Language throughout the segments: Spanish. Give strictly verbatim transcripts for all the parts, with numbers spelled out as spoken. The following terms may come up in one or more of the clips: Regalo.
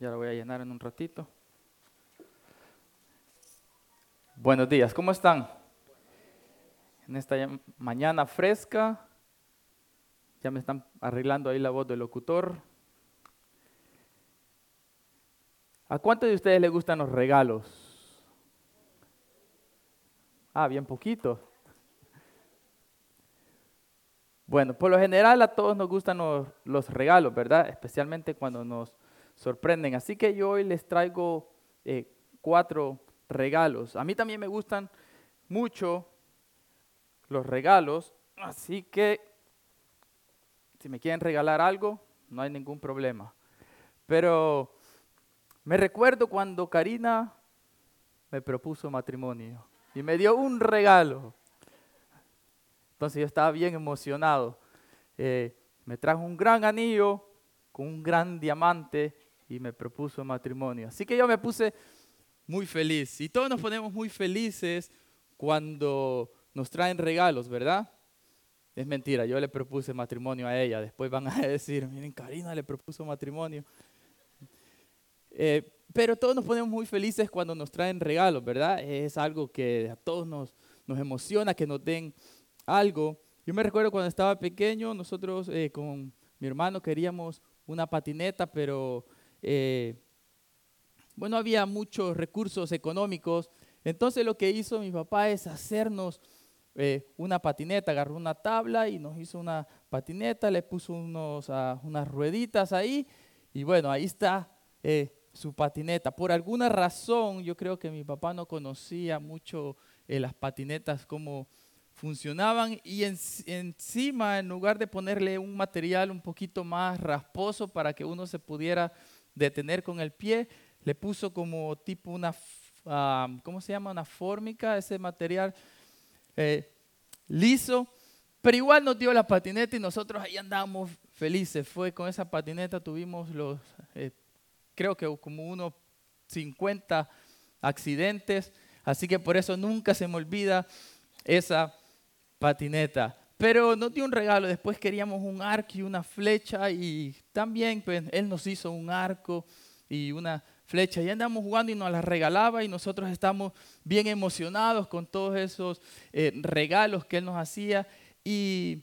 Ya lo voy a llenar en un ratito. Buenos días, ¿cómo están? En esta mañana fresca, ya me están arreglando ahí la voz del locutor. ¿A cuántos de ustedes les gustan los regalos? Ah, bien poquito. Bueno, por lo general a todos nos gustan los, los regalos, ¿verdad? Especialmente cuando nos sorprenden. Así que yo hoy les traigo eh, cuatro regalos. A mí también me gustan mucho los regalos, así que si me quieren regalar algo, no hay ningún problema. Pero me recuerdo cuando Karina me propuso matrimonio y me dio un regalo. Entonces yo estaba bien emocionado. Eh, me trajo un gran anillo con un gran diamante y me propuso matrimonio. Así que yo me puse muy feliz. Y todos nos ponemos muy felices cuando nos traen regalos, ¿verdad? Es mentira, yo le propuse matrimonio a ella. Después van a decir, miren, Karina le propuso matrimonio. Eh, pero todos nos ponemos muy felices cuando nos traen regalos, ¿verdad? Es algo que a todos nos, nos emociona, que nos den algo. Yo me recuerdo cuando estaba pequeño, nosotros eh, con mi hermano queríamos una patineta, pero eh, bueno, había muchos recursos económicos. Entonces lo que hizo mi papá es hacernos eh, una patineta, agarró una tabla y nos hizo una patineta, le puso unos, uh, unas rueditas ahí y bueno, ahí está eh, su patineta. Por alguna razón, yo creo que mi papá no conocía mucho eh, las patinetas, cómo funcionaban, y en, encima, en lugar de ponerle un material un poquito más rasposo para que uno se pudiera detener con el pie, le puso como tipo una, uh, ¿cómo se llama? Una fórmica, ese material eh, liso, pero igual nos dio la patineta y nosotros ahí andábamos felices. Fue con esa patineta, tuvimos los, eh, creo que como unos cincuenta accidentes, así que por eso nunca se me olvida esa patineta. Pero nos dio un regalo, después queríamos un arco y una flecha, y también pues, él nos hizo un arco y una flecha, y andamos jugando y nos las regalaba, y nosotros estamos bien emocionados con todos esos eh, regalos que él nos hacía, y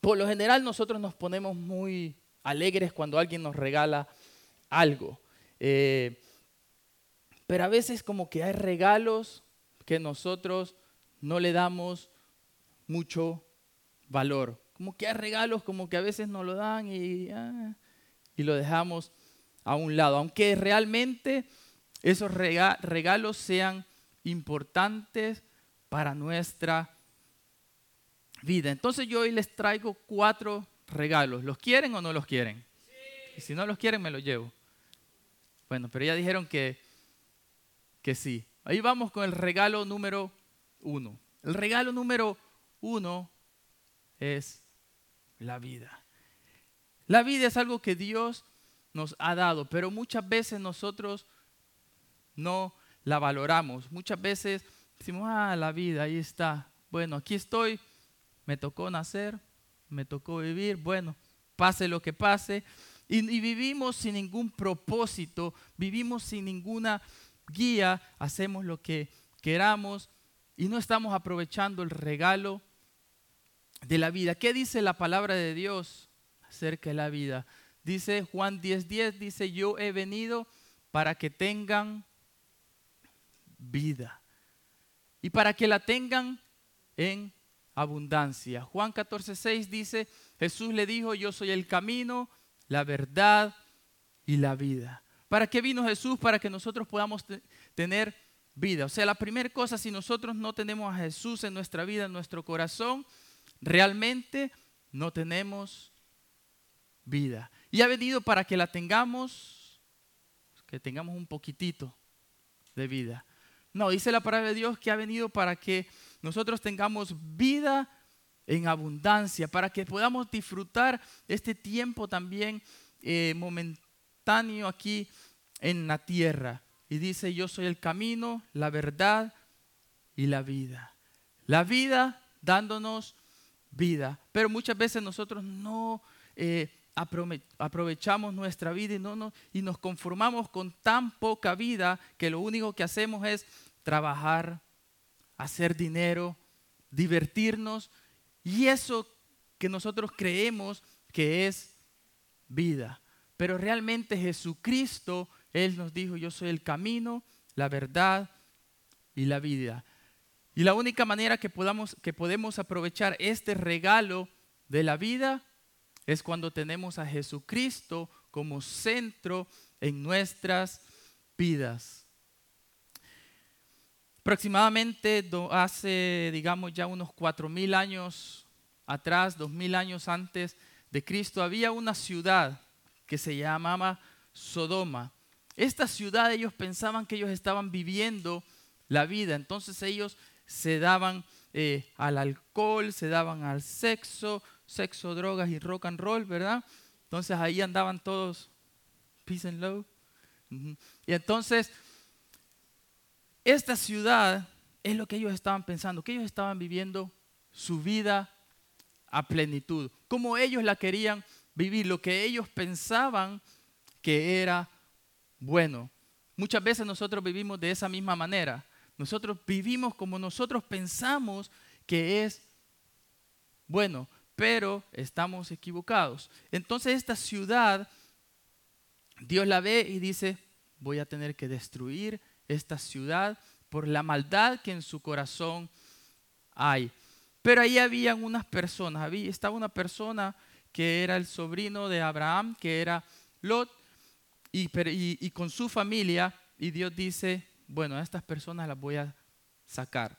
por lo general nosotros nos ponemos muy alegres cuando alguien nos regala algo. Eh, pero a veces como que hay regalos que nosotros no le damos mucho valor. Como que hay regalos como que a veces nos lo dan y, ah, y lo dejamos a un lado. Aunque realmente esos rega- regalos sean importantes para nuestra vida. Entonces yo hoy les traigo cuatro regalos. ¿Los quieren o no los quieren? Sí. Y si no los quieren, me los llevo. Bueno, pero ya dijeron que, que sí. Ahí vamos con el regalo número uno. El regalo número uno es la vida. La vida es algo que Dios nos ha dado, pero muchas veces nosotros no la valoramos. Muchas veces decimos, ah, la vida, ahí está. Bueno, aquí estoy, me tocó nacer, me tocó vivir, bueno, pase lo que pase. Y, y vivimos sin ningún propósito, vivimos sin ninguna guía, hacemos lo que queramos, y no estamos aprovechando el regalo de la vida. ¿Qué dice la palabra de Dios acerca de la vida? Dice Juan diez diez, dice, yo he venido para que tengan vida y para que la tengan en abundancia. Juan catorce seis dice, Jesús le dijo, yo soy el camino, la verdad y la vida. ¿Para qué vino Jesús? Para que nosotros podamos t- tener vida. O sea, la primera cosa, si nosotros no tenemos a Jesús en nuestra vida, en nuestro corazón, realmente no tenemos vida. Y ha venido para que la tengamos, que tengamos un poquitito de vida. No, dice la palabra de Dios que ha venido para que nosotros tengamos vida en abundancia, para que podamos disfrutar este tiempo también eh, momentáneo aquí en la tierra. Y dice, yo soy el camino, la verdad y la vida. La vida dándonos vida. Pero muchas veces nosotros no eh, aprovechamos nuestra vida y, no nos, y nos conformamos con tan poca vida que lo único que hacemos es trabajar, hacer dinero, divertirnos, y eso que nosotros creemos que es vida. Pero realmente Jesucristo, Él nos dijo: yo soy el camino, la verdad y la vida. Y la única manera que, podamos, que podemos aprovechar este regalo de la vida es cuando tenemos a Jesucristo como centro en nuestras vidas. Aproximadamente hace, digamos, ya unos cuatro mil años atrás, dos mil años antes de Cristo, había una ciudad que se llamaba Sodoma. Esta ciudad, ellos pensaban que ellos estaban viviendo la vida, entonces ellos se daban eh, al alcohol, se daban al sexo, sexo, drogas y rock and roll, ¿verdad? Entonces ahí andaban todos, peace and love. Uh-huh. Y entonces, esta ciudad es lo que ellos estaban pensando, que ellos estaban viviendo su vida a plenitud, como ellos la querían vivir, lo que ellos pensaban que era bueno. Muchas veces nosotros vivimos de esa misma manera. Nosotros vivimos como nosotros pensamos que es bueno, pero estamos equivocados. Entonces esta ciudad, Dios la ve y dice: voy a tener que destruir esta ciudad por la maldad que en su corazón hay. Pero ahí habían unas personas, había, estaba una persona que era el sobrino de Abraham, que era Lot, y, y, y con su familia, y Dios dice: bueno, a estas personas las voy a sacar.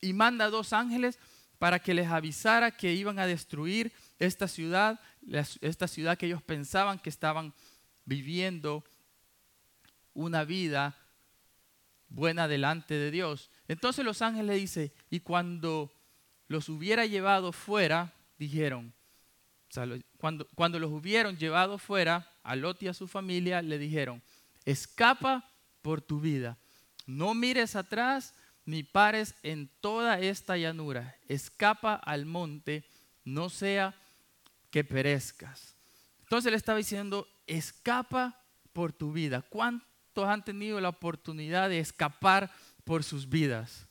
Y manda dos ángeles para que les avisara que iban a destruir esta ciudad, esta ciudad que ellos pensaban que estaban viviendo una vida buena delante de Dios. Entonces los ángeles dicen, y cuando los hubiera llevado fuera, dijeron, o sea, cuando, cuando los hubieron llevado fuera, a Lot y a su familia le dijeron: escapa por tu vida, no mires atrás ni pares en toda esta llanura, escapa al monte, no sea que perezcas. Entonces le estaba diciendo: escapa por tu vida. ¿Cuántos han tenido la oportunidad de escapar por sus vidas?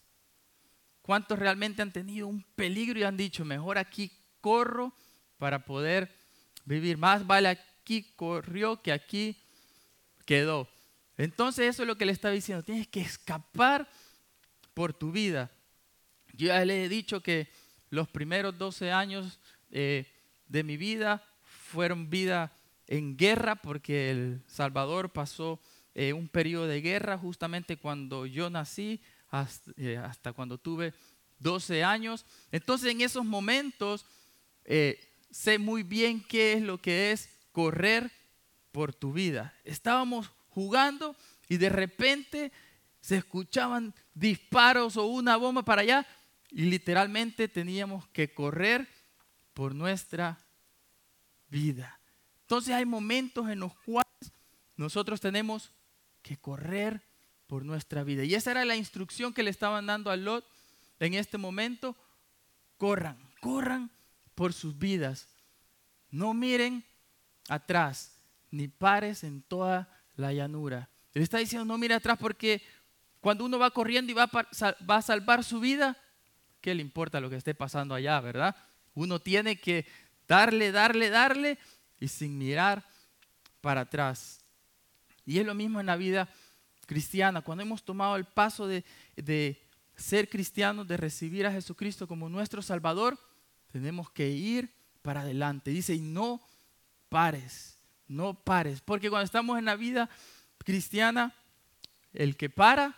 ¿Cuántos realmente han tenido un peligro y han dicho: mejor aquí corro para poder vivir? Más vale aquí corrió que aquí quedó. Entonces eso es lo que le estaba diciendo: tienes que escapar por tu vida. Yo ya les he dicho que los primeros doce años eh, de mi vida fueron vida en guerra, porque El Salvador pasó eh, un periodo de guerra justamente cuando yo nací hasta, eh, hasta cuando tuve doce años. Entonces en esos momentos eh, sé muy bien qué es lo que es correr por tu vida. Estábamos jugando y de repente se escuchaban disparos o una bomba para allá y literalmente teníamos que correr por nuestra vida. Entonces hay momentos en los cuales nosotros tenemos que correr por nuestra vida. Y esa era la instrucción que le estaban dando a Lot en este momento: corran, corran por sus vidas. No miren atrás, ni pares en toda la llanura. Él está diciendo: no mire atrás, porque cuando uno va corriendo y va a salvar su vida, ¿qué le importa lo que esté pasando allá, verdad? Uno tiene que darle, darle, darle y sin mirar para atrás. Y es lo mismo en la vida cristiana. Cuando hemos tomado el paso de, de ser cristianos, de recibir a Jesucristo como nuestro Salvador, tenemos que ir para adelante. Dice: y no pares, no pares. Porque cuando estamos en la vida cristiana, el que para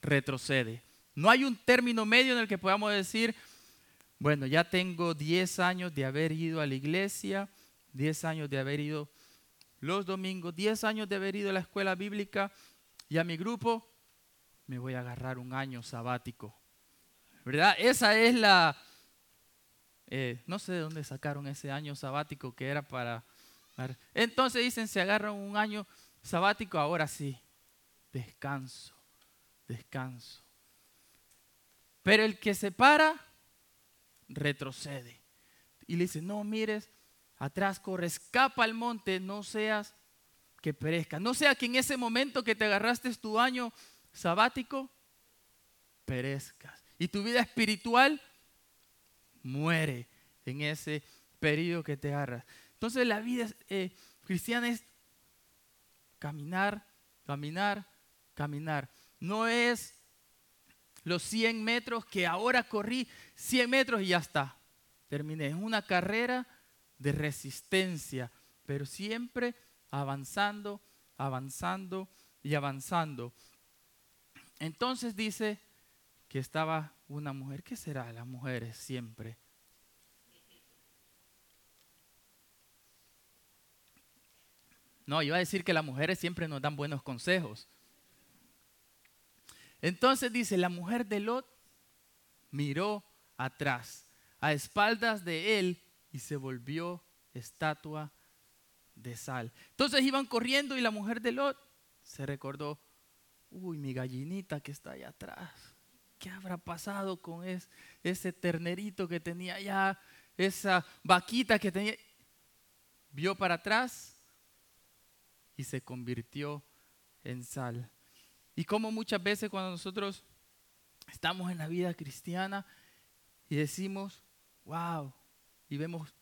retrocede. No hay un término medio en el que podamos decir: bueno, ya tengo diez años de haber ido a la iglesia, diez años de haber ido los domingos, diez años de haber ido a la escuela bíblica y a mi grupo, me voy a agarrar un año sabático, ¿verdad? Esa es la... Eh, no sé de dónde sacaron ese año sabático que era para... Entonces dicen: se agarran un año sabático, ahora sí. Descanso, descanso. Pero el que se para, retrocede. Y le dice: no mires atrás corre, escapa al monte, no seas que perezca. No sea que en ese momento que te agarraste tu año sabático, perezcas. Y tu vida espiritual muere en ese periodo que te agarras. Entonces la vida eh, cristiana es caminar, caminar, caminar. No es los cien metros que ahora corrí, cien metros y ya está, terminé. Es una carrera de resistencia, pero siempre avanzando, avanzando y avanzando. Entonces dice que estaba una mujer. ¿Qué será las mujeres siempre? No, iba a decir que las mujeres siempre nos dan buenos consejos. Entonces dice, la mujer de Lot miró atrás, a espaldas de él, y se volvió estatua de sal. Entonces iban corriendo y la mujer de Lot se recordó, uy, mi gallinita que está allá atrás. ¿Qué habrá pasado con es, ese ternerito que tenía allá, esa vaquita que tenía? Vio para atrás y se convirtió en sal. Y como muchas veces cuando nosotros estamos en la vida cristiana y decimos, wow, y vemos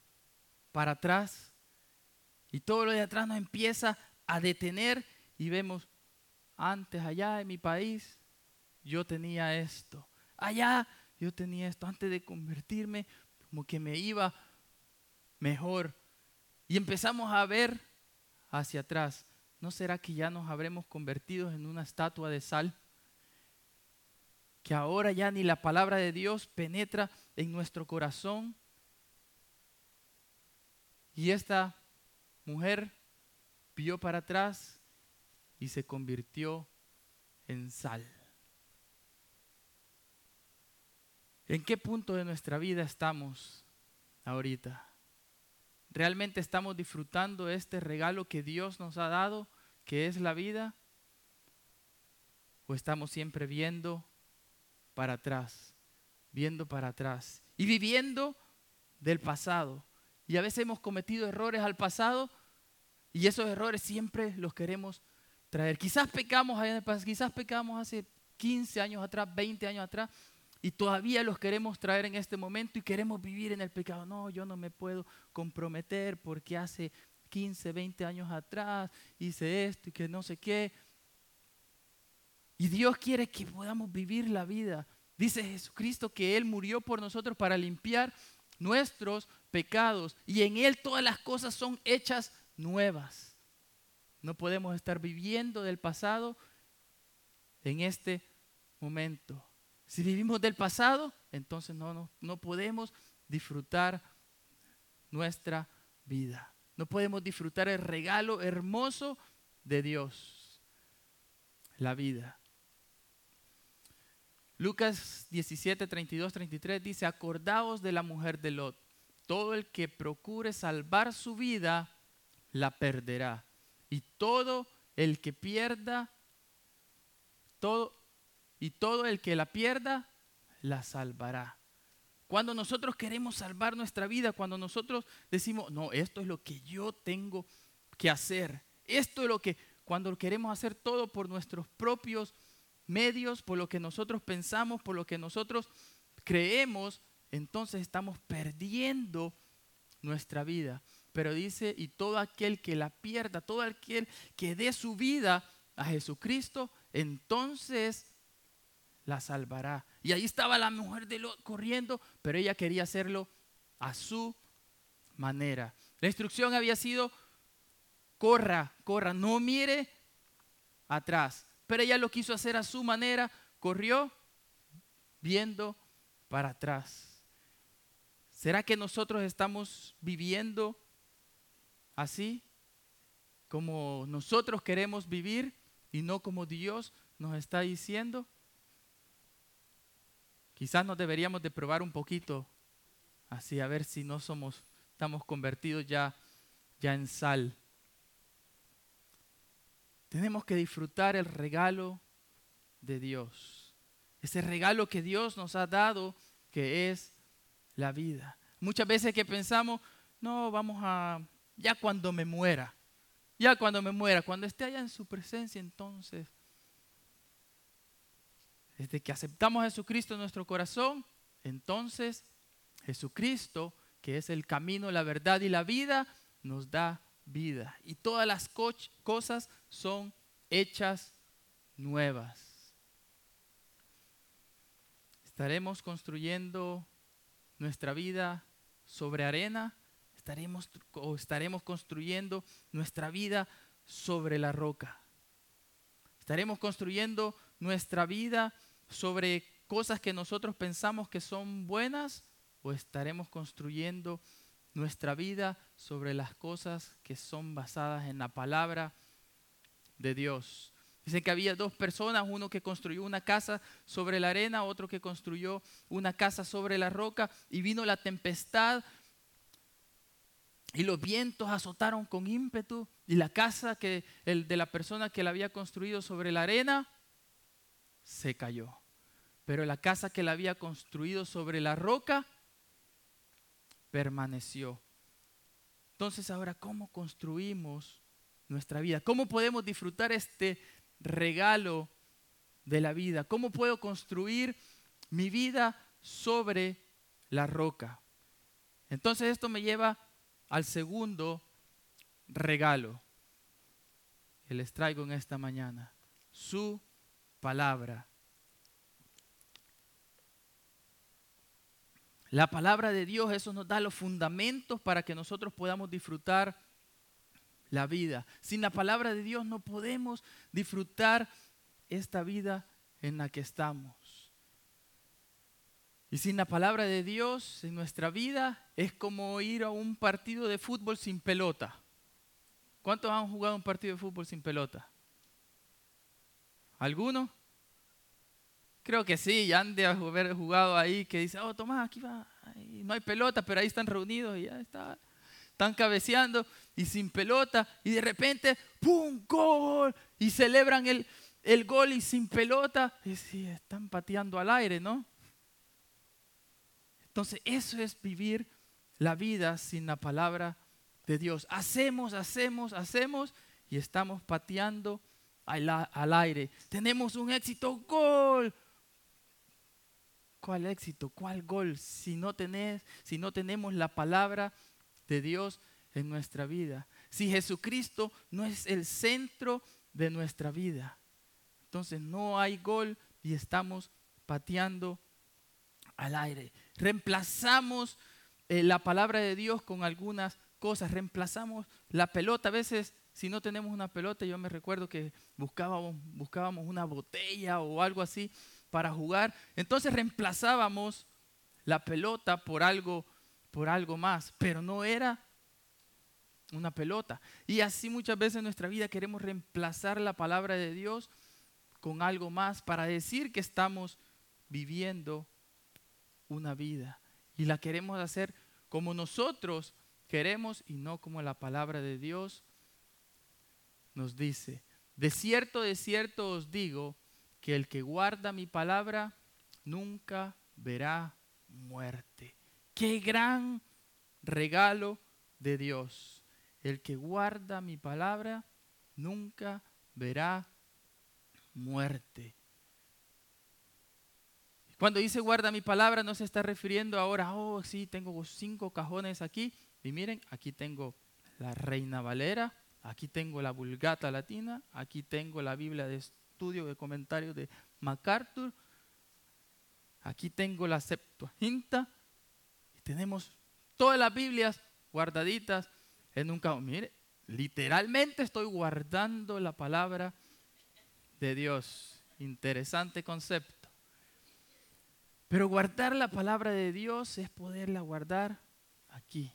para atrás y todo lo de atrás nos empieza a detener y vemos, antes allá en mi país yo tenía esto, allá yo tenía esto, antes de convertirme como que me iba mejor. Y empezamos a ver hacia atrás. ¿No será que ya nos habremos convertido en una estatua de sal? Que ahora ya ni la palabra de Dios penetra en nuestro corazón. Y esta mujer vio para atrás y se convirtió en sal. ¿En qué punto de nuestra vida estamos ahorita? ¿Realmente estamos disfrutando este regalo que Dios nos ha dado, que es la vida? ¿O estamos siempre viendo para atrás, viendo para atrás y viviendo del pasado? Y a veces hemos cometido errores al pasado y esos errores siempre los queremos traer. Quizás pecamos, quizás pecamos hace quince años atrás, veinte años atrás, y todavía los queremos traer en este momento y queremos vivir en el pecado. No, yo no me puedo comprometer porque hace quince, veinte años atrás hice esto y que no sé qué. Y Dios quiere que podamos vivir la vida. Dice Jesucristo que Él murió por nosotros para limpiar nuestros pecados y en Él todas las cosas son hechas nuevas. No podemos estar viviendo del pasado en este momento. Si vivimos del pasado, entonces no, no, no podemos disfrutar nuestra vida. No podemos disfrutar el regalo hermoso de Dios, la vida. Lucas diecisiete, treinta y dos, treinta y tres dice, acordaos de la mujer de Lot. Todo el que procure salvar su vida, la perderá. Y todo el que pierda, todo... Y todo el que la pierda, la salvará. Cuando nosotros queremos salvar nuestra vida, cuando nosotros decimos, no, esto es lo que yo tengo que hacer. Esto es lo que, cuando queremos hacer todo por nuestros propios medios, por lo que nosotros pensamos, por lo que nosotros creemos, entonces estamos perdiendo nuestra vida. Pero dice, y todo aquel que la pierda, todo aquel que dé su vida a Jesucristo, entonces la salvará. Y ahí estaba la mujer de Lot corriendo, pero ella quería hacerlo a su manera. La instrucción había sido, corra, corra, no mire atrás. Pero ella lo quiso hacer a su manera, corrió viendo para atrás. ¿Será que nosotros estamos viviendo así? Como nosotros queremos vivir y no como Dios nos está diciendo. Quizás nos deberíamos de probar un poquito, así a ver si no somos, estamos convertidos ya, ya en sal. Tenemos que disfrutar el regalo de Dios, ese regalo que Dios nos ha dado, que es la vida. Muchas veces que pensamos, No, vamos a, ya cuando me muera, ya cuando me muera, cuando esté allá en su presencia, entonces, desde que aceptamos a Jesucristo en nuestro corazón, entonces Jesucristo, que es el camino, la verdad y la vida, nos da vida. Y todas las co- cosas son hechas nuevas. ¿Estaremos construyendo nuestra vida sobre arena? ¿Estaremos, o estaremos construyendo nuestra vida sobre la roca? ¿Estaremos construyendo nuestra vida sobre cosas que nosotros pensamos que son buenas? ¿O estaremos construyendo nuestra vida sobre las cosas que son basadas en la palabra de Dios? Dicen que había dos personas, uno que construyó una casa sobre la arena, otro que construyó una casa sobre la roca, y vino la tempestad y los vientos azotaron con ímpetu, y la casa que, el de la persona que la había construido sobre la arena se cayó. Pero la casa que la había construido sobre la roca permaneció. Entonces ahora, ¿cómo construimos nuestra vida? ¿Cómo podemos disfrutar este regalo de la vida? ¿Cómo puedo construir mi vida sobre la roca? Entonces esto me lleva al segundo regalo que les traigo en esta mañana: su palabra. La palabra de Dios, eso nos da los fundamentos para que nosotros podamos disfrutar la vida. Sin la palabra de Dios no podemos disfrutar esta vida en la que estamos. Y sin la palabra de Dios en nuestra vida es como ir a un partido de fútbol sin pelota. ¿Cuántos han jugado un partido de fútbol sin pelota? ¿Alguno? Creo que sí, ya han de haber jugado ahí, que dice, oh Tomás, aquí va, ahí no hay pelota, pero ahí están reunidos y ya está, están cabeceando y sin pelota, y de repente, ¡pum! ¡Gol! Y celebran el, el gol y sin pelota, y sí, están pateando al aire, ¿no? Entonces eso es vivir la vida sin la palabra de Dios. Hacemos, hacemos, hacemos y estamos pateando al, al aire. Tenemos un éxito, ¡gol! ¿Cuál éxito? ¿Cuál gol? Si no tenés, si no tenemos la palabra de Dios en nuestra vida. Si Jesucristo no es el centro de nuestra vida, entonces no hay gol y estamos pateando al aire. Reemplazamos eh, la palabra de Dios con algunas cosas. Reemplazamos la pelota. A veces, si no tenemos una pelota, yo me recuerdo que buscábamos, buscábamos una botella o algo así para jugar, entonces reemplazábamos la pelota por algo, por algo más, pero no era una pelota. Y así muchas veces en nuestra vida queremos reemplazar la palabra de Dios con algo más para decir que estamos viviendo una vida, y la queremos hacer como nosotros queremos y no como la palabra de Dios nos dice. De cierto, de cierto os digo, que el que guarda mi palabra nunca verá muerte. ¡Qué gran regalo de Dios! El que guarda mi palabra nunca verá muerte. Cuando dice guarda mi palabra, no se está refiriendo ahora, oh sí, tengo cinco cajones aquí. Y miren, aquí tengo la Reina Valera, aquí tengo la Vulgata Latina, aquí tengo la Biblia de estudio de comentarios de MacArthur, aquí tengo la Septuaginta, y tenemos todas las Biblias guardaditas en un cajón. Mire, literalmente estoy guardando la palabra de Dios. Interesante concepto. Pero guardar la palabra de Dios es poderla guardar aquí,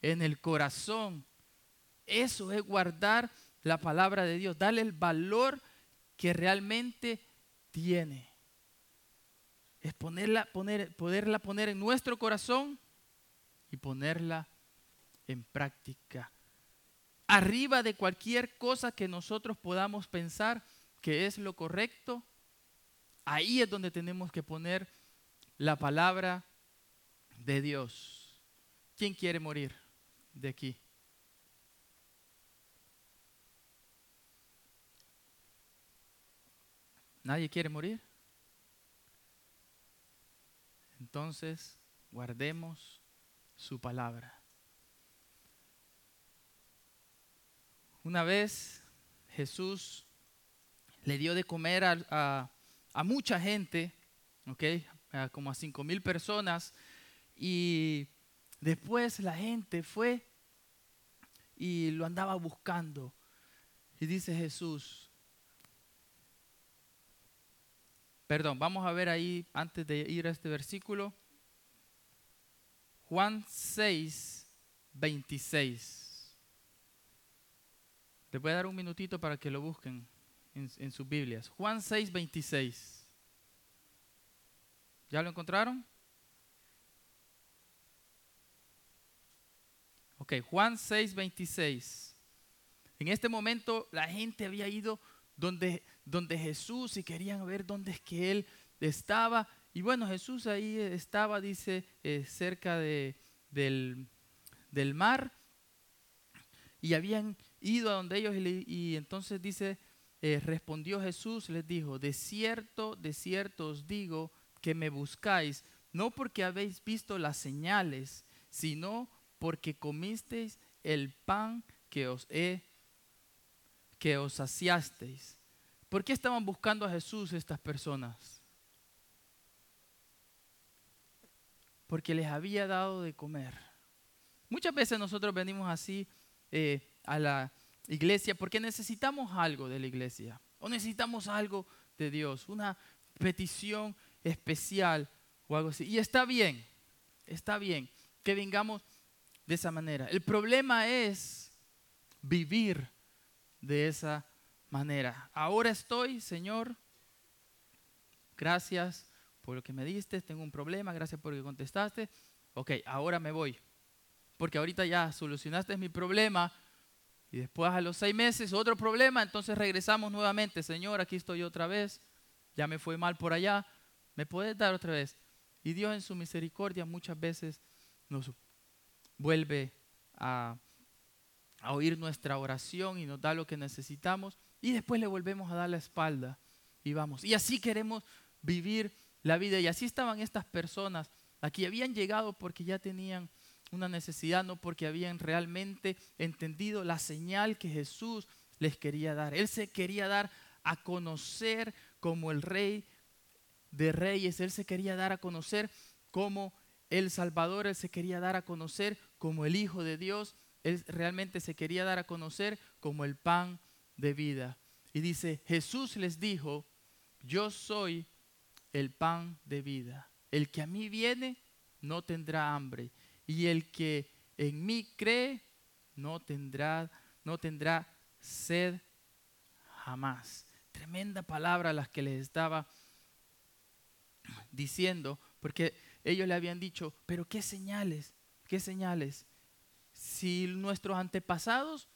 en el corazón. Eso es guardar la palabra de Dios, darle el valor que realmente tiene. Es ponerla, poner, poderla poner en nuestro corazón y ponerla en práctica. Arriba de cualquier cosa que nosotros podamos pensar que es lo correcto, ahí es donde tenemos que poner la palabra de Dios. Quem quiere morir de aquí? ¿Nadie quiere morir? Entonces, guardemos su palabra. Una vez Jesús le dio de comer a, a, a mucha gente, okay, a como a cinco mil personas, y después la gente fue y lo andaba buscando. Y dice Jesús, perdón, vamos a ver ahí antes de ir a este versículo, Juan seis, veintiséis. Les voy a dar un minutito para que lo busquen en, en sus Biblias. Juan seis, veintiséis. ¿Ya lo encontraron? Ok, Juan seis, veintiséis. En este momento la gente había ido donde, donde Jesús y querían ver dónde es que Él estaba. Y bueno, Jesús ahí estaba, dice, eh, cerca de, del, del mar, y habían ido a donde ellos, y, le, y entonces dice, eh, respondió Jesús, les dijo, de cierto, de cierto os digo que me buscáis, no porque habéis visto las señales, sino porque comisteis el pan que os, he, que os saciasteis. ¿Por qué estaban buscando a Jesús estas personas? Porque les había dado de comer. Muchas veces nosotros venimos así eh, a la iglesia porque necesitamos algo de la iglesia o necesitamos algo de Dios, una petición especial o algo así. Y está bien, está bien que vengamos de esa manera. El problema es vivir de esa manera. Ahora estoy, Señor, gracias por lo que me diste, tengo un problema, gracias por lo que contestaste. Ok, ahora me voy. Porque ahorita ya solucionaste mi problema y después a los seis meses otro problema, entonces regresamos nuevamente. Señor, aquí estoy otra vez, ya me fue mal por allá, ¿me puedes dar otra vez? Y Dios en su misericordia muchas veces nos vuelve a, a oír nuestra oración y nos da lo que necesitamos y después le volvemos a dar la espalda y vamos. Y así queremos vivir la vida, y así estaban estas personas. Aquí habían llegado porque ya tenían una necesidad, no porque habían realmente entendido la señal que Jesús les quería dar. Él se quería dar a conocer como el Rey de Reyes, Él se quería dar a conocer como el Salvador, Él se quería dar a conocer como el Hijo de Dios, Él realmente se quería dar a conocer como el pan de vida. Y dice, Jesús les dijo, yo soy el pan de vida. El que a mí viene no tendrá hambre, y el que en mí cree no tendrá, no tendrá sed jamás. Tremenda palabra las que les estaba diciendo, porque ellos le habían dicho, pero qué señales, qué señales. Si nuestros antepasados,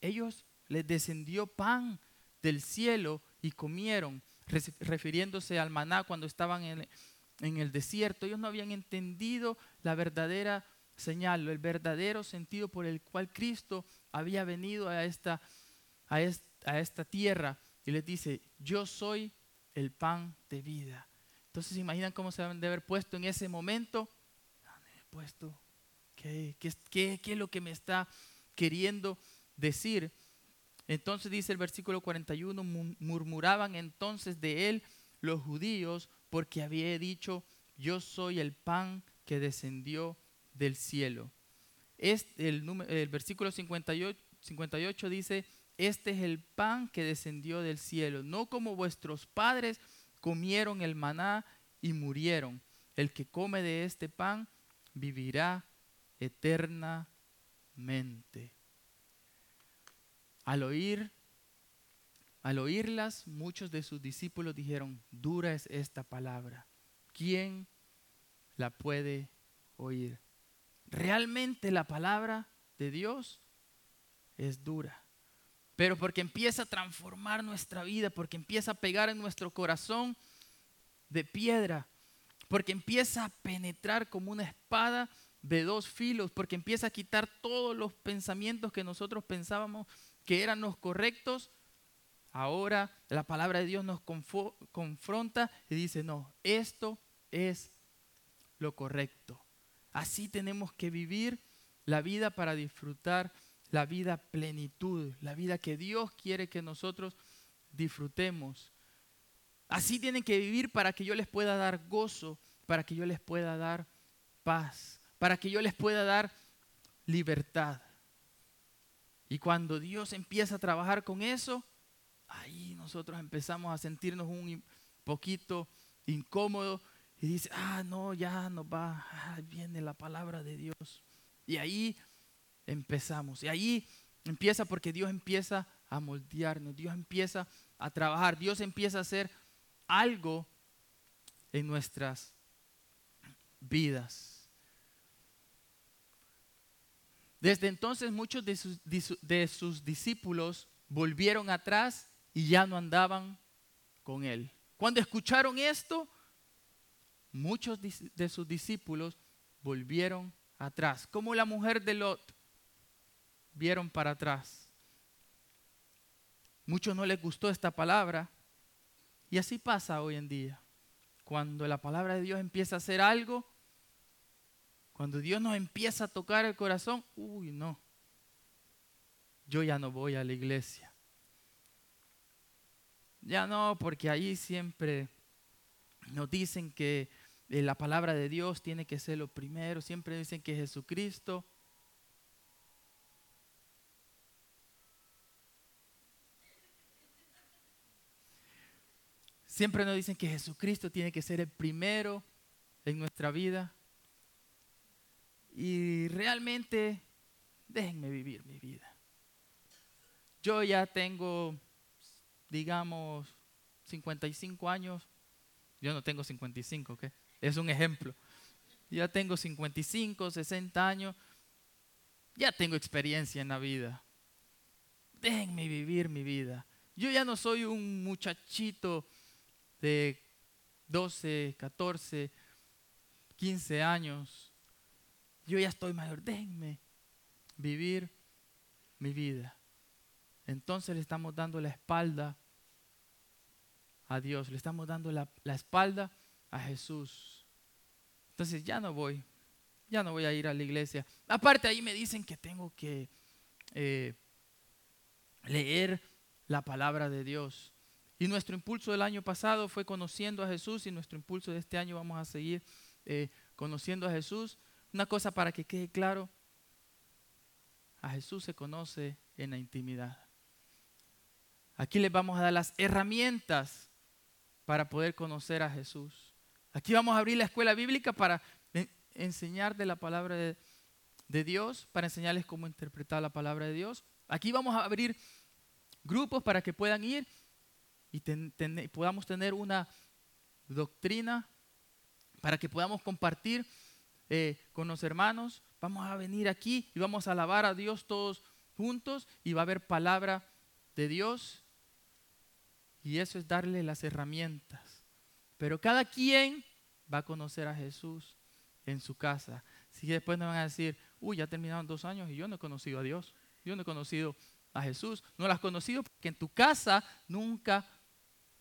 ellos les descendió pan del cielo y comieron, refiriéndose al maná cuando estaban en, en el desierto. Ellos no habían entendido la verdadera señal, el verdadero sentido por el cual Cristo había venido a esta, a esta, a esta tierra. Y les dice, yo soy el pan de vida. Entonces, ¿se imaginan cómo se han de haber puesto en ese momento? Han puesto, ¿qué, qué, qué, qué es lo que me está queriendo decir? Entonces dice el versículo cuarenta y uno, murmuraban entonces de él los judíos porque había dicho, yo soy el pan que descendió del cielo. Este, el, el versículo cincuenta y ocho dice, este es el pan que descendió del cielo, no como vuestros padres comieron el maná y murieron. El que come de este pan vivirá eternamente. Al oír, al oírlas, muchos de sus discípulos dijeron, dura es esta palabra, ¿quién la puede oír? Realmente la palabra de Dios es dura, pero porque empieza a transformar nuestra vida, porque empieza a pegar en nuestro corazón de piedra, porque empieza a penetrar como una espada de dos filos, porque empieza a quitar todos los pensamientos que nosotros pensábamos que eran los correctos. Ahora la palabra de Dios nos confo- confronta y dice, no, esto es lo correcto. Así tenemos que vivir la vida para disfrutar la vida plenitud, la vida que Dios quiere que nosotros disfrutemos. Así tienen que vivir para que yo les pueda dar gozo, para que yo les pueda dar paz, para que yo les pueda dar libertad. Y cuando Dios empieza a trabajar con eso, ahí nosotros empezamos a sentirnos un poquito incómodos y dice, ah, no, ya nos va, ah, viene la palabra de Dios. Y ahí empezamos, y ahí empieza porque Dios empieza a moldearnos, Dios empieza a trabajar, Dios empieza a hacer algo en nuestras vidas. Desde entonces muchos de sus, de sus discípulos volvieron atrás y ya no andaban con él. Cuando escucharon esto, muchos de sus discípulos volvieron atrás. Como la mujer de Lot, vieron para atrás. Muchos no les gustó esta palabra. Y así pasa hoy en día. Cuando la palabra de Dios empieza a hacer algo, cuando Dios nos empieza a tocar el corazón, uy, no, yo ya no voy a la iglesia. Ya no, porque ahí siempre nos dicen que la palabra de Dios tiene que ser lo primero. Siempre dicen que Jesucristo. Siempre nos dicen que Jesucristo tiene que ser el primero en nuestra vida. Y realmente, déjenme vivir mi vida. Yo ya tengo, digamos, cincuenta y cinco años. Yo no tengo cincuenta y cinco, ¿ok? Es un ejemplo. Ya tengo cincuenta y cinco, sesenta años. Ya tengo experiencia en la vida. Déjenme vivir mi vida. Yo ya no soy un muchachito de doce, catorce, quince años. Yo ya estoy mayor. Déjenme vivir mi vida. Entonces le estamos dando la espalda a Dios. Le estamos dando la, la espalda a Jesús. Entonces ya no voy. Ya no voy a ir a la iglesia. Aparte ahí me dicen que tengo que eh, leer la palabra de Dios. Y nuestro impulso del año pasado fue conociendo a Jesús, y nuestro impulso de este año vamos a seguir eh, conociendo a Jesús. Una cosa para que quede claro, a Jesús se conoce en la intimidad. Aquí les vamos a dar las herramientas para poder conocer a Jesús. Aquí vamos a abrir la escuela bíblica para enseñar de la palabra de, de Dios, para enseñarles cómo interpretar la palabra de Dios. Aquí vamos a abrir grupos para que puedan ir y ten, ten, podamos tener una doctrina para que podamos compartir eh, con los hermanos. Vamos a venir aquí y vamos a alabar a Dios todos juntos y va a haber palabra de Dios, y eso es darle las herramientas. Pero cada quien va a conocer a Jesús en su casa. Así que después nos van a decir, uy, ya terminaron dos años y yo no he conocido a Dios, yo no he conocido a Jesús. No lo has conocido porque en tu casa nunca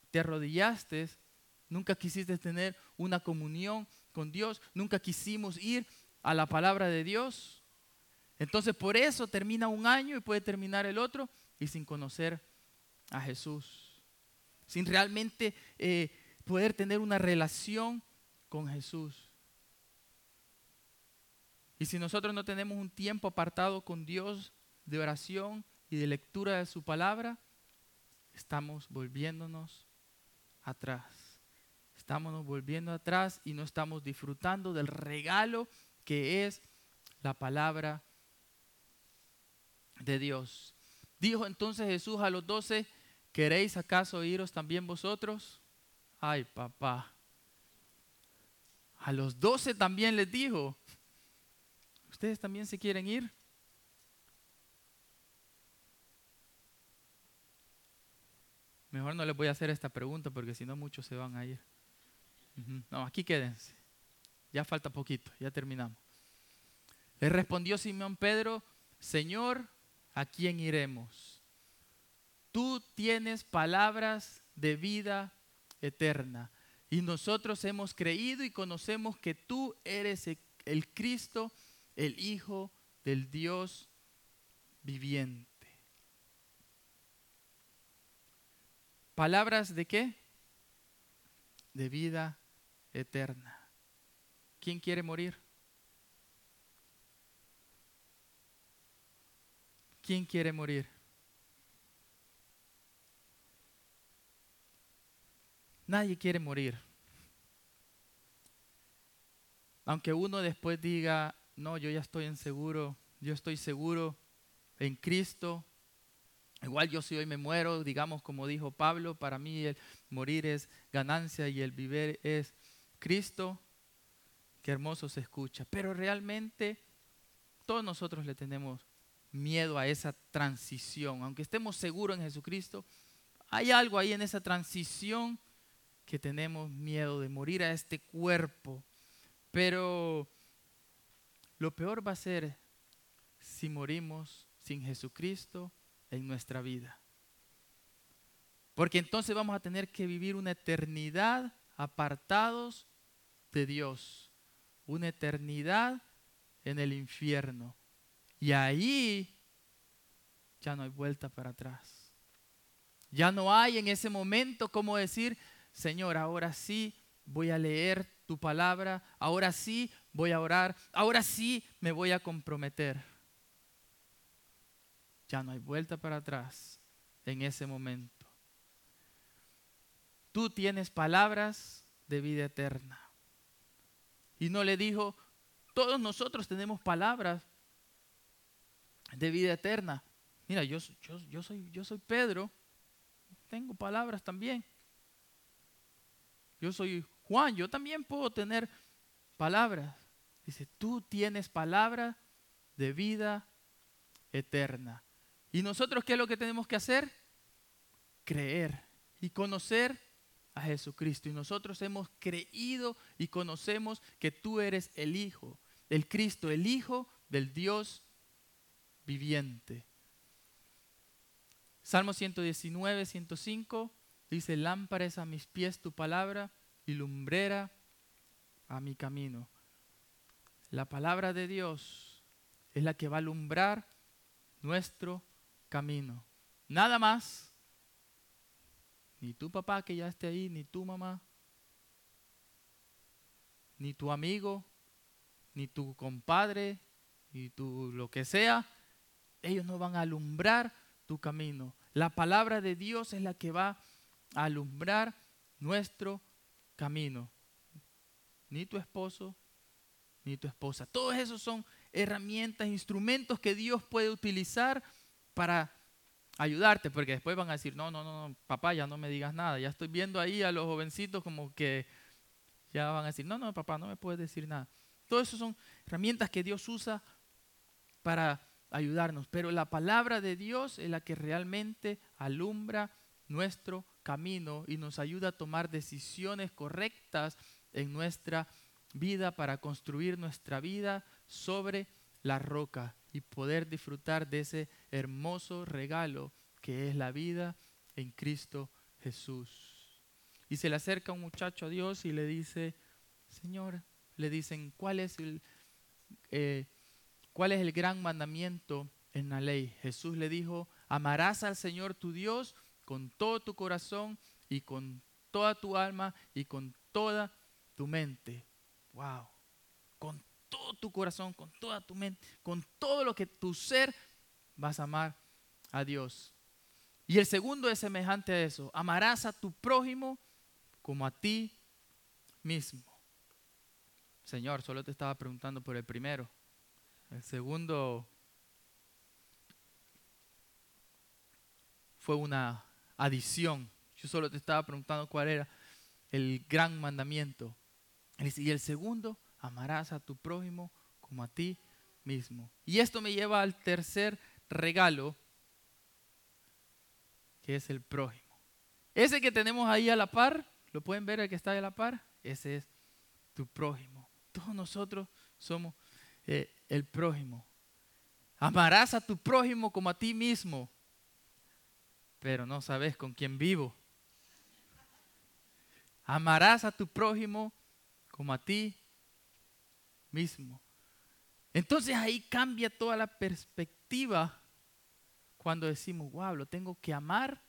te arrodillaste, nunca quisiste tener una comunión con Dios, nunca quisimos ir a la palabra de Dios. Entonces por eso termina un año y puede terminar el otro y sin conocer a Jesús, sin realmente eh, poder tener una relación con Jesús. Y si nosotros no tenemos un tiempo apartado con Dios de oración y de lectura de su palabra, estamos volviéndonos atrás. Estamos volviendo atrás y no estamos disfrutando del regalo que es la palabra de Dios. Dijo entonces Jesús a los doce, ¿queréis acaso iros también vosotros? Ay, papá. A los doce también les dijo, ¿ustedes también se quieren ir? Mejor no les voy a hacer esta pregunta porque si no muchos se van a ir. No, aquí quédense. Ya falta poquito, ya terminamos. Le respondió Simón Pedro: Señor, ¿a quién iremos? Tú tienes palabras de vida eterna, y nosotros hemos creído y conocemos que tú eres el Cristo, el Hijo del Dios viviente. ¿Palabras de qué? De vida eterna. ¿Quién quiere morir? ¿Quién quiere morir? Nadie quiere morir. Aunque uno después diga: no, yo ya estoy en seguro, yo estoy seguro en Cristo. Igual yo si hoy me muero, digamos como dijo Pablo, para mí el morir es ganancia y el vivir es Cristo. Qué hermoso se escucha. Pero realmente todos nosotros le tenemos miedo a esa transición. Aunque estemos seguros en Jesucristo, hay algo ahí en esa transición que tenemos miedo de morir a este cuerpo. Pero lo peor va a ser si morimos sin Jesucristo en nuestra vida. Porque entonces vamos a tener que vivir una eternidad apartados de Dios. Una eternidad en el infierno. Y ahí ya no hay vuelta para atrás. Ya no hay en ese momento como decir: Señor, ahora sí voy a leer tu palabra, ahora sí voy a orar, ahora sí me voy a comprometer. Ya no hay vuelta para atrás en ese momento. Tú tienes palabras de vida eterna. Y no le dijo: todos nosotros tenemos palabras de vida eterna. Mira, yo, yo, yo, soy, yo soy Pedro, tengo palabras también. Yo soy Juan, yo también puedo tener palabras. Dice: tú tienes palabras de vida eterna. ¿Y nosotros qué es lo que tenemos que hacer? Creer y conocer a Jesucristo. Y nosotros hemos creído y conocemos que tú eres el Hijo, el Cristo, el Hijo del Dios viviente. Salmo ciento diecinueve, ciento cinco dice: lámpara es a mis pies tu palabra y lumbrera a mi camino. La palabra de Dios es la que va a alumbrar nuestro camino. Nada más. Ni tu papá que ya esté ahí, ni tu mamá, ni tu amigo, ni tu compadre, ni tu lo que sea. Ellos no van a alumbrar tu camino. La palabra de Dios es la que va a alumbrar nuestro camino. Ni tu esposo, ni tu esposa. Todos esos son herramientas, instrumentos que Dios puede utilizar para ayudarte, porque después van a decir: no, no, no, papá, ya no me digas nada. Ya estoy viendo ahí a los jovencitos como que ya van a decir: no, no, papá, no me puedes decir nada. Todo eso son herramientas que Dios usa para ayudarnos, pero la palabra de Dios es la que realmente alumbra nuestro camino y nos ayuda a tomar decisiones correctas en nuestra vida para construir nuestra vida sobre la roca y poder disfrutar de ese hermoso regalo que es la vida en Cristo Jesús. Y se le acerca un muchacho a Dios y le dice: Señor, le dicen, ¿cuál es el, eh, cuál es el gran mandamiento en la ley? Jesús le dijo: amarás al Señor tu Dios con todo tu corazón y con toda tu alma y con toda tu mente. Wow, con todo tu corazón, con toda tu mente, con todo lo que tu ser, vas a amar a Dios. Y el segundo es semejante a eso: amarás a tu prójimo como a ti mismo. Señor, solo te estaba preguntando por el primero. El segundo fue una adición. Yo solo te estaba preguntando cuál era el gran mandamiento. Y el segundo, amarás a tu prójimo como a ti mismo. Y esto me lleva al tercer regalo, que es el prójimo. Ese que tenemos ahí a la par, ¿lo pueden ver el que está ahí a la par? Ese es tu prójimo. Todos nosotros somos eh, el prójimo. Amarás a tu prójimo como a ti mismo, pero no sabes con quién vivo. Amarás a tu prójimo como a ti mismo. Entonces ahí cambia toda la perspectiva cuando decimos, wow, lo tengo que amar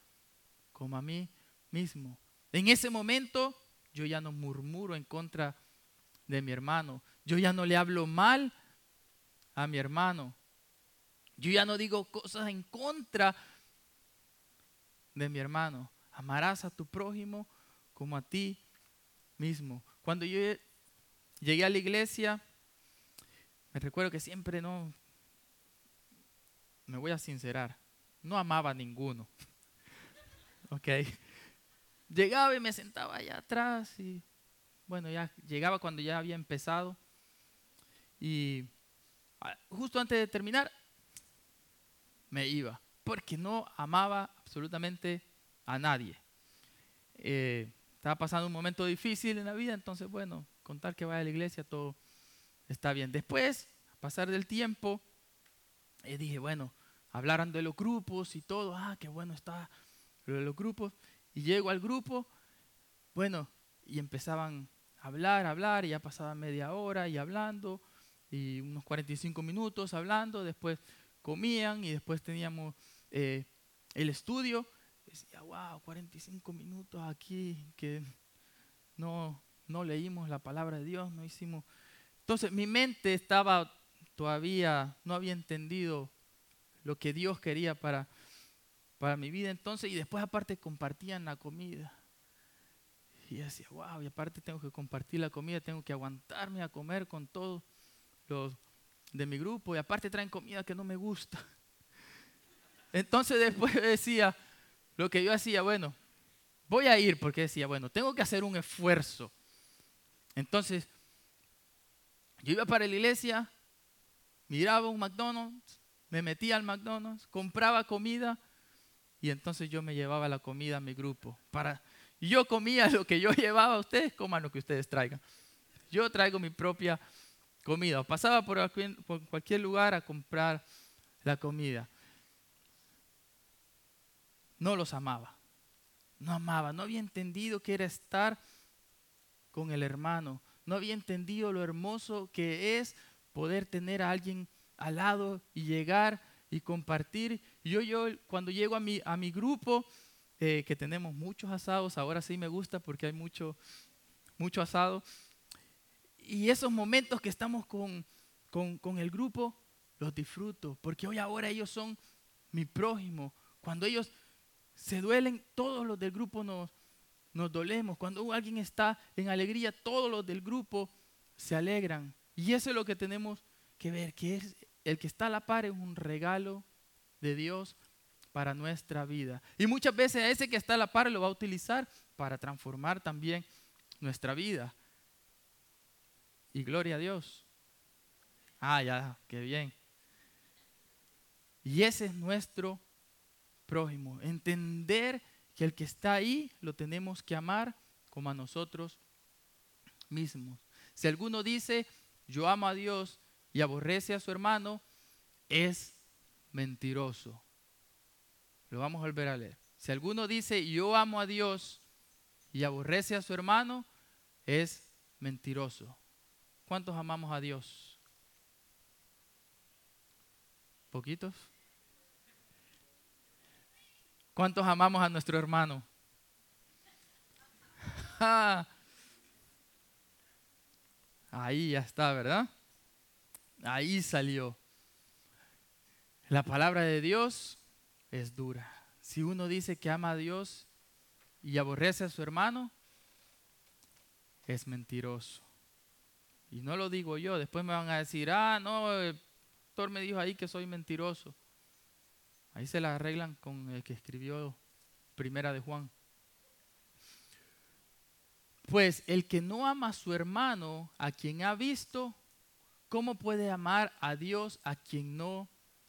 como a mí mismo. En ese momento yo ya no murmuro en contra de mi hermano. Yo ya no le hablo mal a mi hermano. Yo ya no digo cosas en contra de mi hermano. Amarás a tu prójimo como a ti mismo. Cuando yo llegué a la iglesia, me recuerdo que siempre no, me voy a sincerar, no amaba a ninguno. Ok. Llegaba y me sentaba allá atrás y bueno, ya llegaba cuando ya había empezado. Y justo antes de terminar, me iba, porque no amaba absolutamente a nadie. Eh, estaba pasando un momento difícil en la vida, entonces bueno, contar que vaya a la iglesia, todo está bien. Después, a pasar del tiempo, eh, dije, bueno, hablaron de los grupos y todo, ah, qué bueno está lo de los grupos. Y llego al grupo, bueno, y empezaban a hablar, a hablar, y ya pasaba media hora y hablando, y unos cuarenta y cinco minutos hablando, después comían y después teníamos eh, el estudio. Decía, wow, cuarenta y cinco minutos aquí que no, no leímos la palabra de Dios, no hicimos. Entonces mi mente estaba todavía, no había entendido lo que Dios quería para para mi vida entonces, y después aparte compartían la comida. Y yo decía, wow, y aparte tengo que compartir la comida, tengo que aguantarme a comer con todos los de mi grupo, y aparte traen comida que no me gusta. Entonces después decía, lo que yo hacía, bueno, voy a ir, porque decía, bueno, tengo que hacer un esfuerzo. Entonces, yo iba para la iglesia, miraba un McDonald's, me metía al McDonald's, compraba comida, y entonces yo me llevaba la comida a mi grupo. Para, yo comía lo que yo llevaba, ustedes coman lo que ustedes traigan. Yo traigo mi propia comida. O pasaba por, por cualquier lugar a comprar la comida. No los amaba. No amaba. No había entendido que era estar con el hermano. No había entendido lo hermoso que es poder tener a alguien al lado y llegar y compartir. Yo, yo cuando llego a mi, a mi grupo, eh, que tenemos muchos asados, ahora sí me gusta porque hay mucho, mucho asado, y esos momentos que estamos con, con, con el grupo, los disfruto, porque hoy ahora ellos son mi prójimo. Cuando ellos se duelen, todos los del grupo nos, nos dolemos. Cuando alguien está en alegría, todos los del grupo se alegran. Y eso es lo que tenemos que ver, que es el que está a la par es un regalo de Dios para nuestra vida. Y muchas veces ese que está a la par lo va a utilizar para transformar también nuestra vida. Y gloria a Dios. Ah, ya, qué bien. Y ese es nuestro prójimo. Entender que el que está ahí lo tenemos que amar como a nosotros mismos. Si alguno dice, yo amo a Dios, y aborrece a su hermano, es mentiroso. Lo vamos a volver a leer. Si alguno dice, yo amo a Dios y aborrece a su hermano, es mentiroso. ¿Cuántos amamos a Dios? ¿Poquitos? ¿Cuántos amamos a nuestro hermano? Ahí ya está, ¿verdad? Ahí salió. La palabra de Dios es dura. Si uno dice que ama a Dios y aborrece a su hermano, es mentiroso. Y no lo digo yo, después me van a decir, ah, no, el pastor me dijo ahí que soy mentiroso. Ahí se la arreglan con el que escribió Primera de Juan. Pues el que no ama a su hermano, a quien ha visto, ¿cómo puede amar a Dios a quien no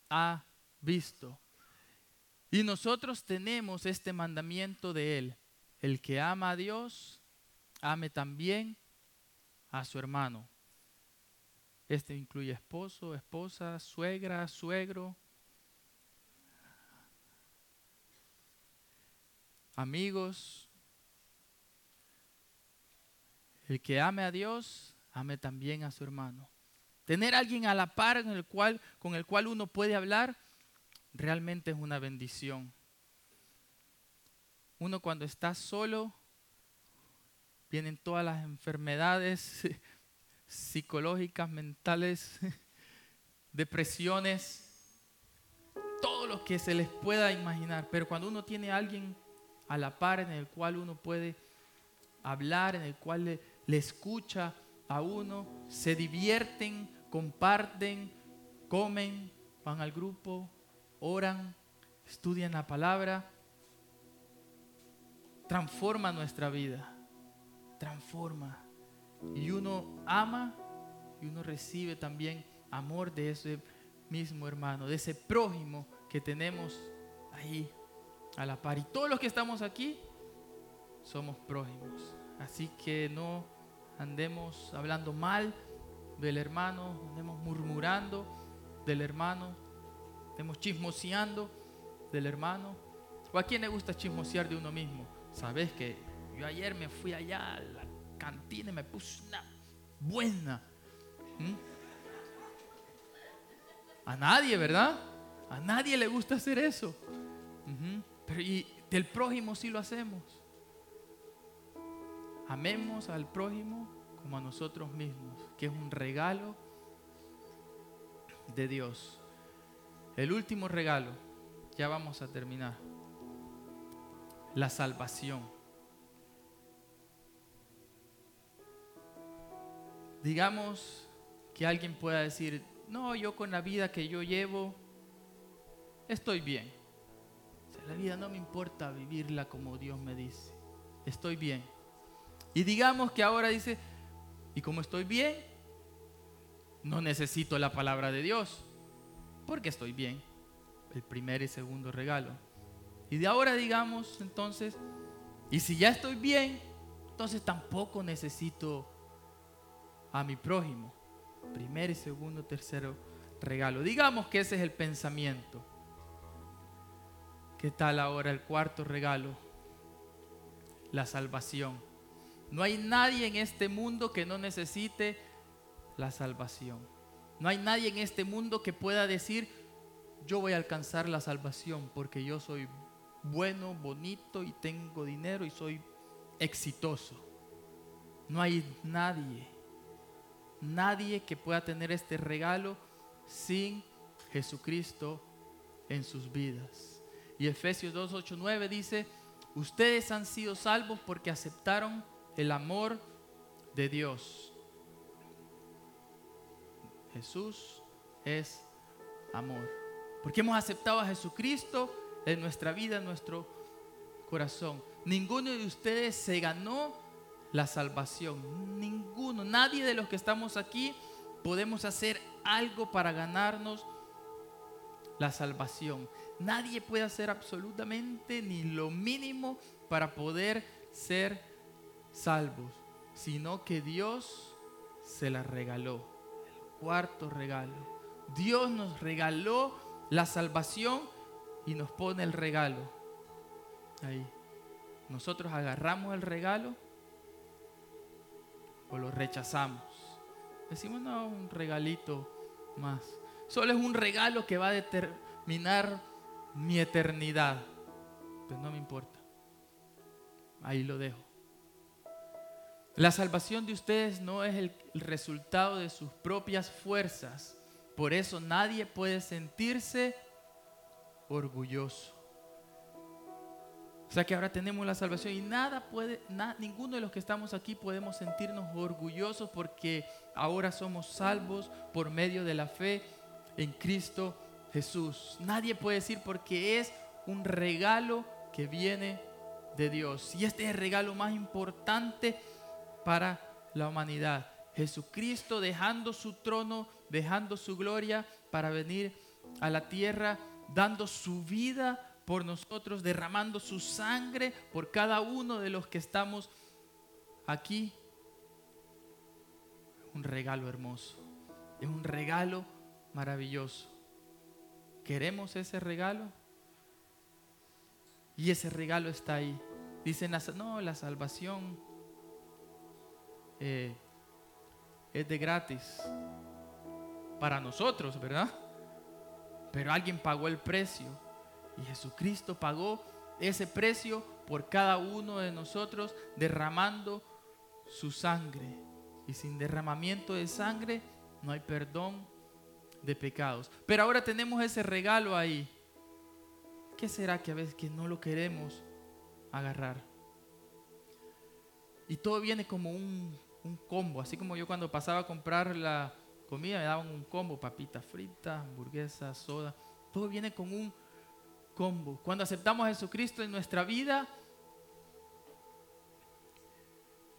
ha visto? Y nosotros tenemos este mandamiento de Él. El que ama a Dios, ame también a su hermano. Este incluye esposo, esposa, suegra, suegro, amigos. El que ame a Dios, ame también a su hermano. Tener a alguien a la par en el cual, con el cual uno puede hablar, realmente es una bendición. Uno cuando está solo, vienen todas las enfermedades psicológicas, mentales, depresiones, todo lo que se les pueda imaginar. Pero cuando uno tiene a alguien a la par en el cual uno puede hablar, en el cual le, le escucha a uno, se divierten, comparten, comen, van al grupo, oran, estudian la palabra, transforma nuestra vida, transforma. Y uno ama y uno recibe también amor de ese mismo hermano, de ese prójimo que tenemos ahí a la par. Y todos los que estamos aquí somos prójimos. Así que no andemos hablando mal del hermano, andemos murmurando del hermano, andemos chismoseando del hermano. ¿O a quién le gusta chismosear de uno mismo? Sabes que yo ayer me fui allá a la cantina y me puse una buena. ¿Mm? A nadie, ¿verdad? A nadie le gusta hacer eso. Uh-huh. Pero y del prójimo sí lo hacemos. Amemos al prójimo como a nosotros mismos, que es un regalo de Dios. El último regalo, ya vamos a terminar. La salvación. Digamos que alguien pueda decir, no, yo con la vida que yo llevo estoy bien. O sea, la vida no me importa vivirla como Dios me dice. Estoy bien. Y digamos que ahora dice, y como estoy bien, no necesito la palabra de Dios, porque estoy bien. El primer y segundo regalo. Y de ahora digamos entonces, y si ya estoy bien, entonces tampoco necesito a mi prójimo. Primer y segundo, tercero regalo. Digamos que ese es el pensamiento. ¿Qué tal ahora el cuarto regalo? La salvación. No hay nadie en este mundo que no necesite la salvación. No hay nadie en este mundo que pueda decir, yo voy a alcanzar la salvación porque yo soy bueno, bonito y tengo dinero y soy exitoso. No hay nadie, nadie que pueda tener este regalo sin Jesucristo en sus vidas. Y Efesios dos, ocho, nueve dice, ustedes han sido salvos porque aceptaron el amor de Dios. Jesús es amor. Porque hemos aceptado a Jesucristo en nuestra vida, en nuestro corazón. Ninguno de ustedes se ganó la salvación. Ninguno, nadie de los que estamos aquí podemos hacer algo para ganarnos la salvación. Nadie puede hacer absolutamente ni lo mínimo para poder ser salvado. Salvos, sino que Dios se la regaló. El cuarto regalo. Dios nos regaló la salvación y nos pone el regalo ahí. Nosotros agarramos el regalo o lo rechazamos. Decimos, no, un regalito más. Solo es un regalo que va a determinar mi eternidad. Pues no me importa. Ahí lo dejo. La salvación de ustedes no es el resultado de sus propias fuerzas. Por eso nadie puede sentirse orgulloso. O sea que ahora tenemos la salvación y nada puede, na, ninguno de los que estamos aquí podemos sentirnos orgullosos porque ahora somos salvos por medio de la fe en Cristo Jesús. Nadie puede decir porque es un regalo que viene de Dios. Y este es el regalo más importante para la humanidad. Jesucristo dejando su trono, dejando su gloria para venir a la tierra, dando su vida por nosotros, derramando su sangre por cada uno de los que estamos aquí. Un regalo hermoso. Es un regalo maravilloso. ¿Queremos ese regalo? Y ese regalo está ahí. Dicen, no, la salvación eh, es de gratis para nosotros, ¿verdad? Pero alguien pagó el precio, y Jesucristo pagó ese precio por cada uno de nosotros, derramando su sangre. Y sin derramamiento de sangre no hay perdón de pecados. Pero ahora tenemos ese regalo ahí. ¿Qué será que a veces que no lo queremos agarrar? Y todo viene como un, un combo. Así como yo cuando pasaba a comprar la comida me daban un combo, papitas fritas, hamburguesas, soda. Todo viene con un combo. Cuando aceptamos a Jesucristo en nuestra vida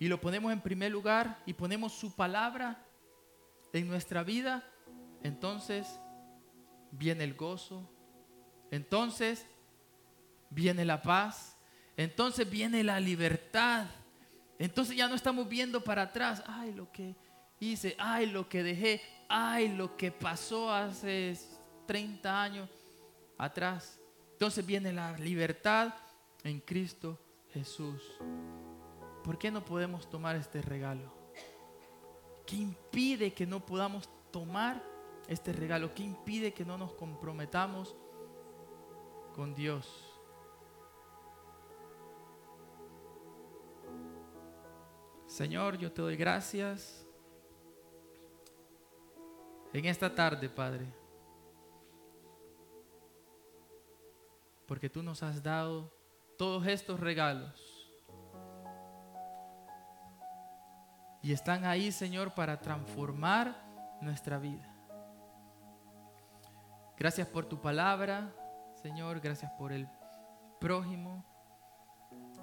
y lo ponemos en primer lugar y ponemos su palabra en nuestra vida, entonces viene el gozo, entonces viene la paz, entonces viene la libertad. Entonces ya no estamos viendo para atrás, ay lo que hice, ay lo que dejé, ay lo que pasó hace treinta años atrás. Entonces viene la libertad en Cristo Jesús. ¿Por qué no podemos tomar este regalo? ¿Qué impide que no podamos tomar este regalo? ¿Qué impide que no nos comprometamos con Dios? Señor, yo te doy gracias en esta tarde, Padre, porque tú nos has dado todos estos regalos y están ahí, Señor, para transformar nuestra vida. Gracias por tu palabra, Señor, gracias por el prójimo,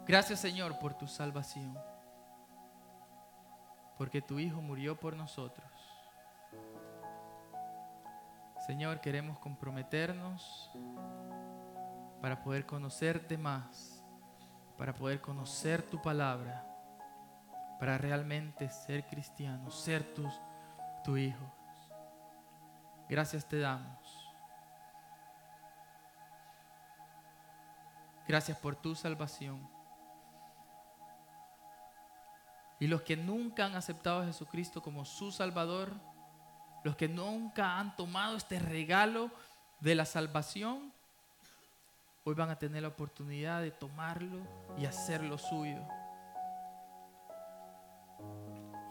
gracias, Señor, por tu salvación, porque tu Hijo murió por nosotros. Señor, queremos comprometernos para poder conocerte más, para poder conocer tu palabra, para realmente ser cristianos, ser tus, tu hijo. Gracias te damos. Gracias por tu salvación. Y los que nunca han aceptado a Jesucristo como su Salvador, los que nunca han tomado este regalo de la salvación, hoy van a tener la oportunidad de tomarlo y hacerlo suyo.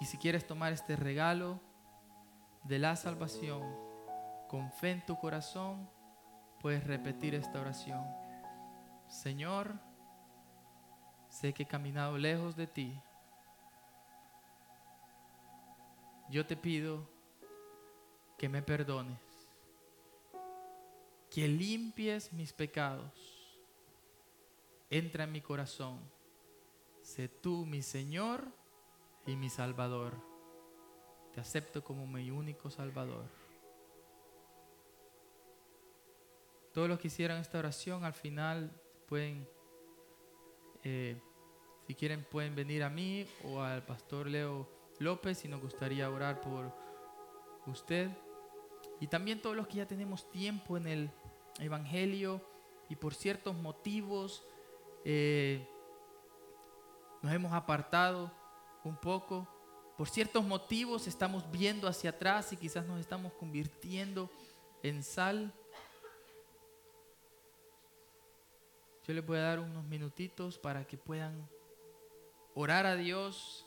Y si quieres tomar este regalo de la salvación con fe en tu corazón, puedes repetir esta oración. Señor, sé que he caminado lejos de ti. Yo te pido que me perdones, que limpies mis pecados. Entra en mi corazón. Sé tú mi Señor y mi Salvador. Te acepto como mi único Salvador. Todos los que hicieron esta oración, al final pueden, eh, si quieren, pueden venir a mí o al pastor Leo López si nos gustaría orar por usted. Y también todos los que ya tenemos tiempo en el Evangelio y por ciertos motivos eh, nos hemos apartado un poco, por ciertos motivos estamos viendo hacia atrás y quizás nos estamos convirtiendo en sal. Yo les voy a dar unos minutitos para que puedan orar a Dios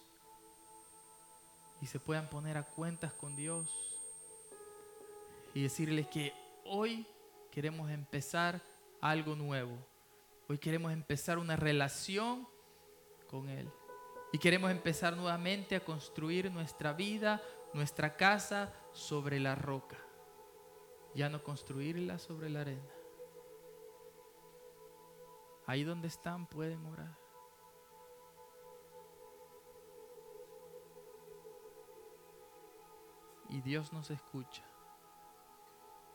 y se puedan poner a cuentas con Dios y decirles que hoy queremos empezar algo nuevo. Hoy queremos empezar una relación con Él. Y queremos empezar nuevamente a construir nuestra vida, nuestra casa sobre la roca. Ya no construirla sobre la arena. Ahí donde están pueden orar. Y Dios nos escucha.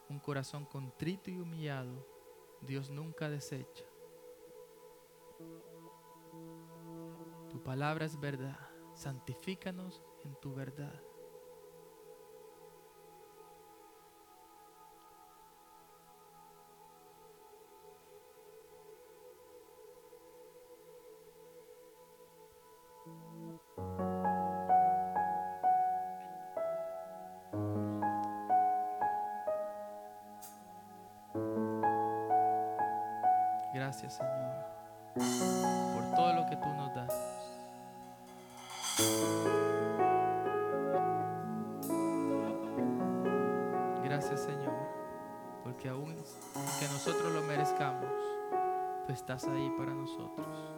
Un corazón contrito y humillado, Dios nunca desecha. Tu palabra es verdad, santifícanos en tu verdad. gracias, Señor, por todo lo que tú nos das. Gracias, Señor, porque aún que nosotros lo merezcamos, tú estás ahí para nosotros.